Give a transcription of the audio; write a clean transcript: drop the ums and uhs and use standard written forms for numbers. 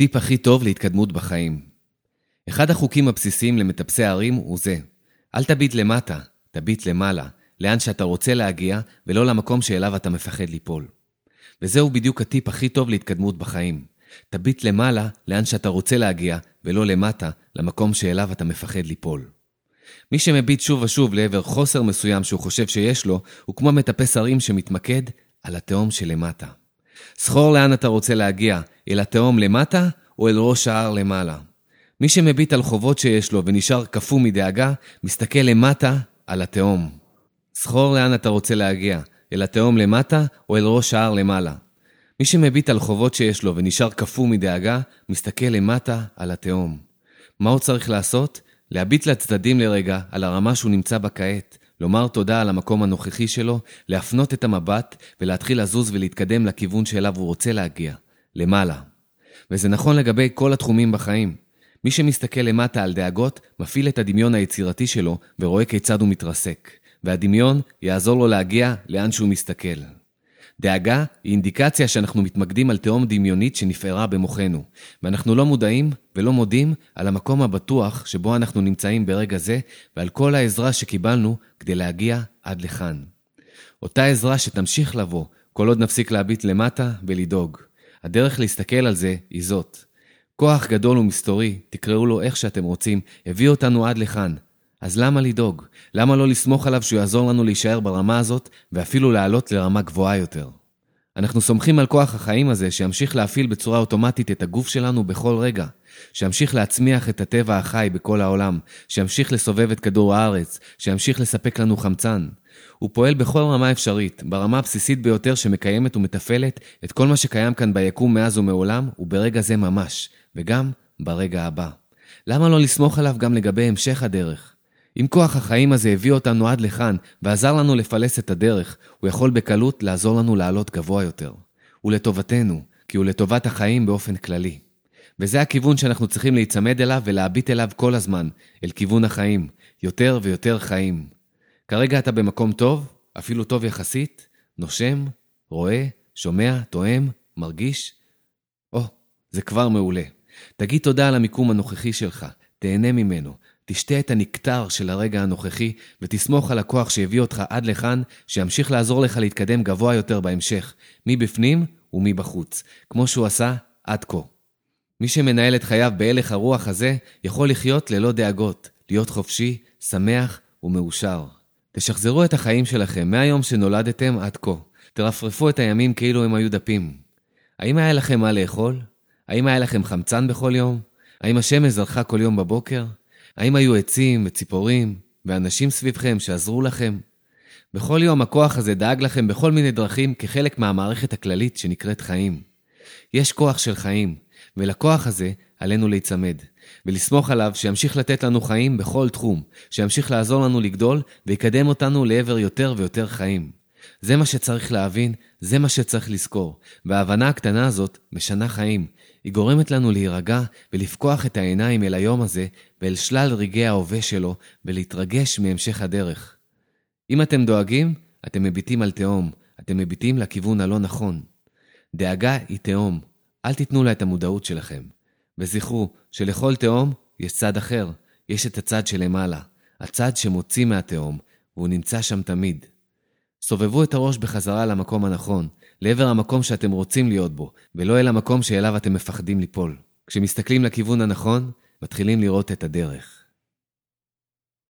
הטיפ הכי טוב להתקדמות בחיים. אחד החוקים הבסיסיים למטפסי הערים הוא זה. אל תביט למטה, תביט למעלה, לאן שאתה רוצה להגיע ולא למקום שאליו אתה מפחד ליפול. וזהו בדיוק הטיפ הכי טוב להתקדמות בחיים. תביט למעלה, לאן שאתה רוצה להגיע ולא למטה, למקום שאליו אתה מפחד ליפול. מי שמביט שוב ושוב לעבר חוסר מסוים שהוא חושב שיש לו, הוא כמו מטפס הרים שמתמקד על התהום שלמטה. סחור לאן אתה רוצה להגיע, אל התהום למטה או אל ראש ההר למעלה. מי שמביט על חובות שיש לו ונשאר כפו מדאגה, מסתכל למטה על התהום. סחור לאן אתה רוצה להגיע, אל התהום למטה או אל ראש ההר למעלה. מי שמביט על חובות שיש לו ונשאר כפו מדאגה, מסתכל למטה על התהום. מה הוא צריך לעשות? להביט לצדדים לרגע על הרמה שהוא נמצא בה כעת, לומר תודה על המקום הנוכחי שלו, להפנות את המבט ולהתחיל לזוז ולהתקדם לכיוון שאליו הוא רוצה להגיע, למעלה. וזה נכון לגבי כל התחומים בחיים. מי שמסתכל למטה על דאגות, מפעיל את הדמיון היצירתי שלו ורואה כיצד הוא מתרסק, והדמיון יעזור לו להגיע לאן שהוא מסתכל. דאגה היא אינדיקציה שאנחנו מתמקדים על תהום דמיונית שנפערה במוחנו, ואנחנו לא מודעים ולא מודים על המקום הבטוח שבו אנחנו נמצאים ברגע זה, ועל כל העזרה שקיבלנו כדי להגיע עד לכאן. אותה עזרה שתמשיך לבוא, כל עוד נפסיק להביט למטה ולדאוג. הדרך להסתכל על זה היא זאת. כוח גדול ומסתורי, תקראו לו איך שאתם רוצים, הביא אותנו עד לכאן. אז למה לדאוג? למה לא לסמוך עליו שהוא יעזור לנו להישאר ברמה הזאת ואפילו לעלות לרמה גבוהה יותר? אנחנו סומכים על כוח החיים הזה שימשיך להפעיל בצורה אוטומטית את הגוף שלנו בכל רגע, שימשיך להצמיח את הטבע החי בכל העולם, שימשיך לסובב את כדור הארץ, שימשיך לספק לנו חמצן. הוא פועל בכל רמה אפשרית, ברמה הבסיסית ביותר שמקיימת ומתפעלת את כל מה שקיים כאן ביקום מאז ומעולם וברגע זה ממש, וגם ברגע הבא. למה לא לסמוך עליו גם לגבי המשך הדרך? אם כוח החיים הזה הביא אותנו עד לכאן ועזר לנו לפלס את הדרך, הוא יכול בקלות לעזור לנו לעלות גבוה יותר. הוא לטובתנו, כי הוא לטובת החיים באופן כללי. וזה הכיוון שאנחנו צריכים להיצמד אליו ולהביט אליו כל הזמן, אל כיוון החיים, יותר ויותר חיים. כרגע אתה במקום טוב, אפילו טוב יחסית, נושם, רואה, שומע, תואם, מרגיש. זה כבר מעולה. תגיד תודה על המיקום הנוכחי שלך, תהנה ממנו. תשתה את הנקטר של הרגע הנוכחי ותסמוך על הכוח שהביא אותך עד לכאן שימשיך לעזור לך להתקדם גבוה יותר בהמשך, מי בפנים ומי בחוץ, כמו שהוא עשה עד כה. מי שמנהל את חייו בהלך הרוח הזה יכול לחיות ללא דאגות, להיות חופשי, שמח ומאושר. תשחזרו את החיים שלכם מהיום שנולדתם עד כה. תרפרפו את הימים כאילו הם היו דפים. האם היה לכם מה לאכול? האם היה לכם חמצן בכל יום? האם השמש זרחה כל יום בבוקר? האם היו עצים וציפורים ואנשים סביבכם שעזרו לכם? בכל יום הכוח הזה דאג לכם בכל מיני דרכים כחלק מהמערכת הכללית שנקראת חיים. יש כוח של חיים, ולכוח הזה עלינו להיצמד, ולסמוך עליו שימשיך לתת לנו חיים בכל תחום, שימשיך לעזור לנו לגדול ויקדם אותנו לעבר יותר ויותר חיים. זה מה שצריך להבין, זה מה שצריך לזכור, וההבנה הקטנה הזאת משנה חיים. היא גורמת לנו להירגע ולפקוח את העיניים אל היום הזה ואל שלל רגעי ההווה שלו ולהתרגש מהמשך הדרך. אם אתם דואגים, אתם מביטים על תהום, אתם מביטים לכיוון הלא נכון. דאגה היא תהום, אל תיתנו לה את המודעות שלכם. וזכרו שלכל תהום יש צד אחר, יש את הצד שלמעלה, הצד שמוציא מהתהום, והוא נמצא שם תמיד. סובבו את הראש בחזרה למקום הנכון, לעבר המקום שאתם רוצים להיות בו, ולא אל המקום שאליו אתם מפחדים ליפול. כשמסתכלים לכיוון הנכון, מתחילים לראות את הדרך.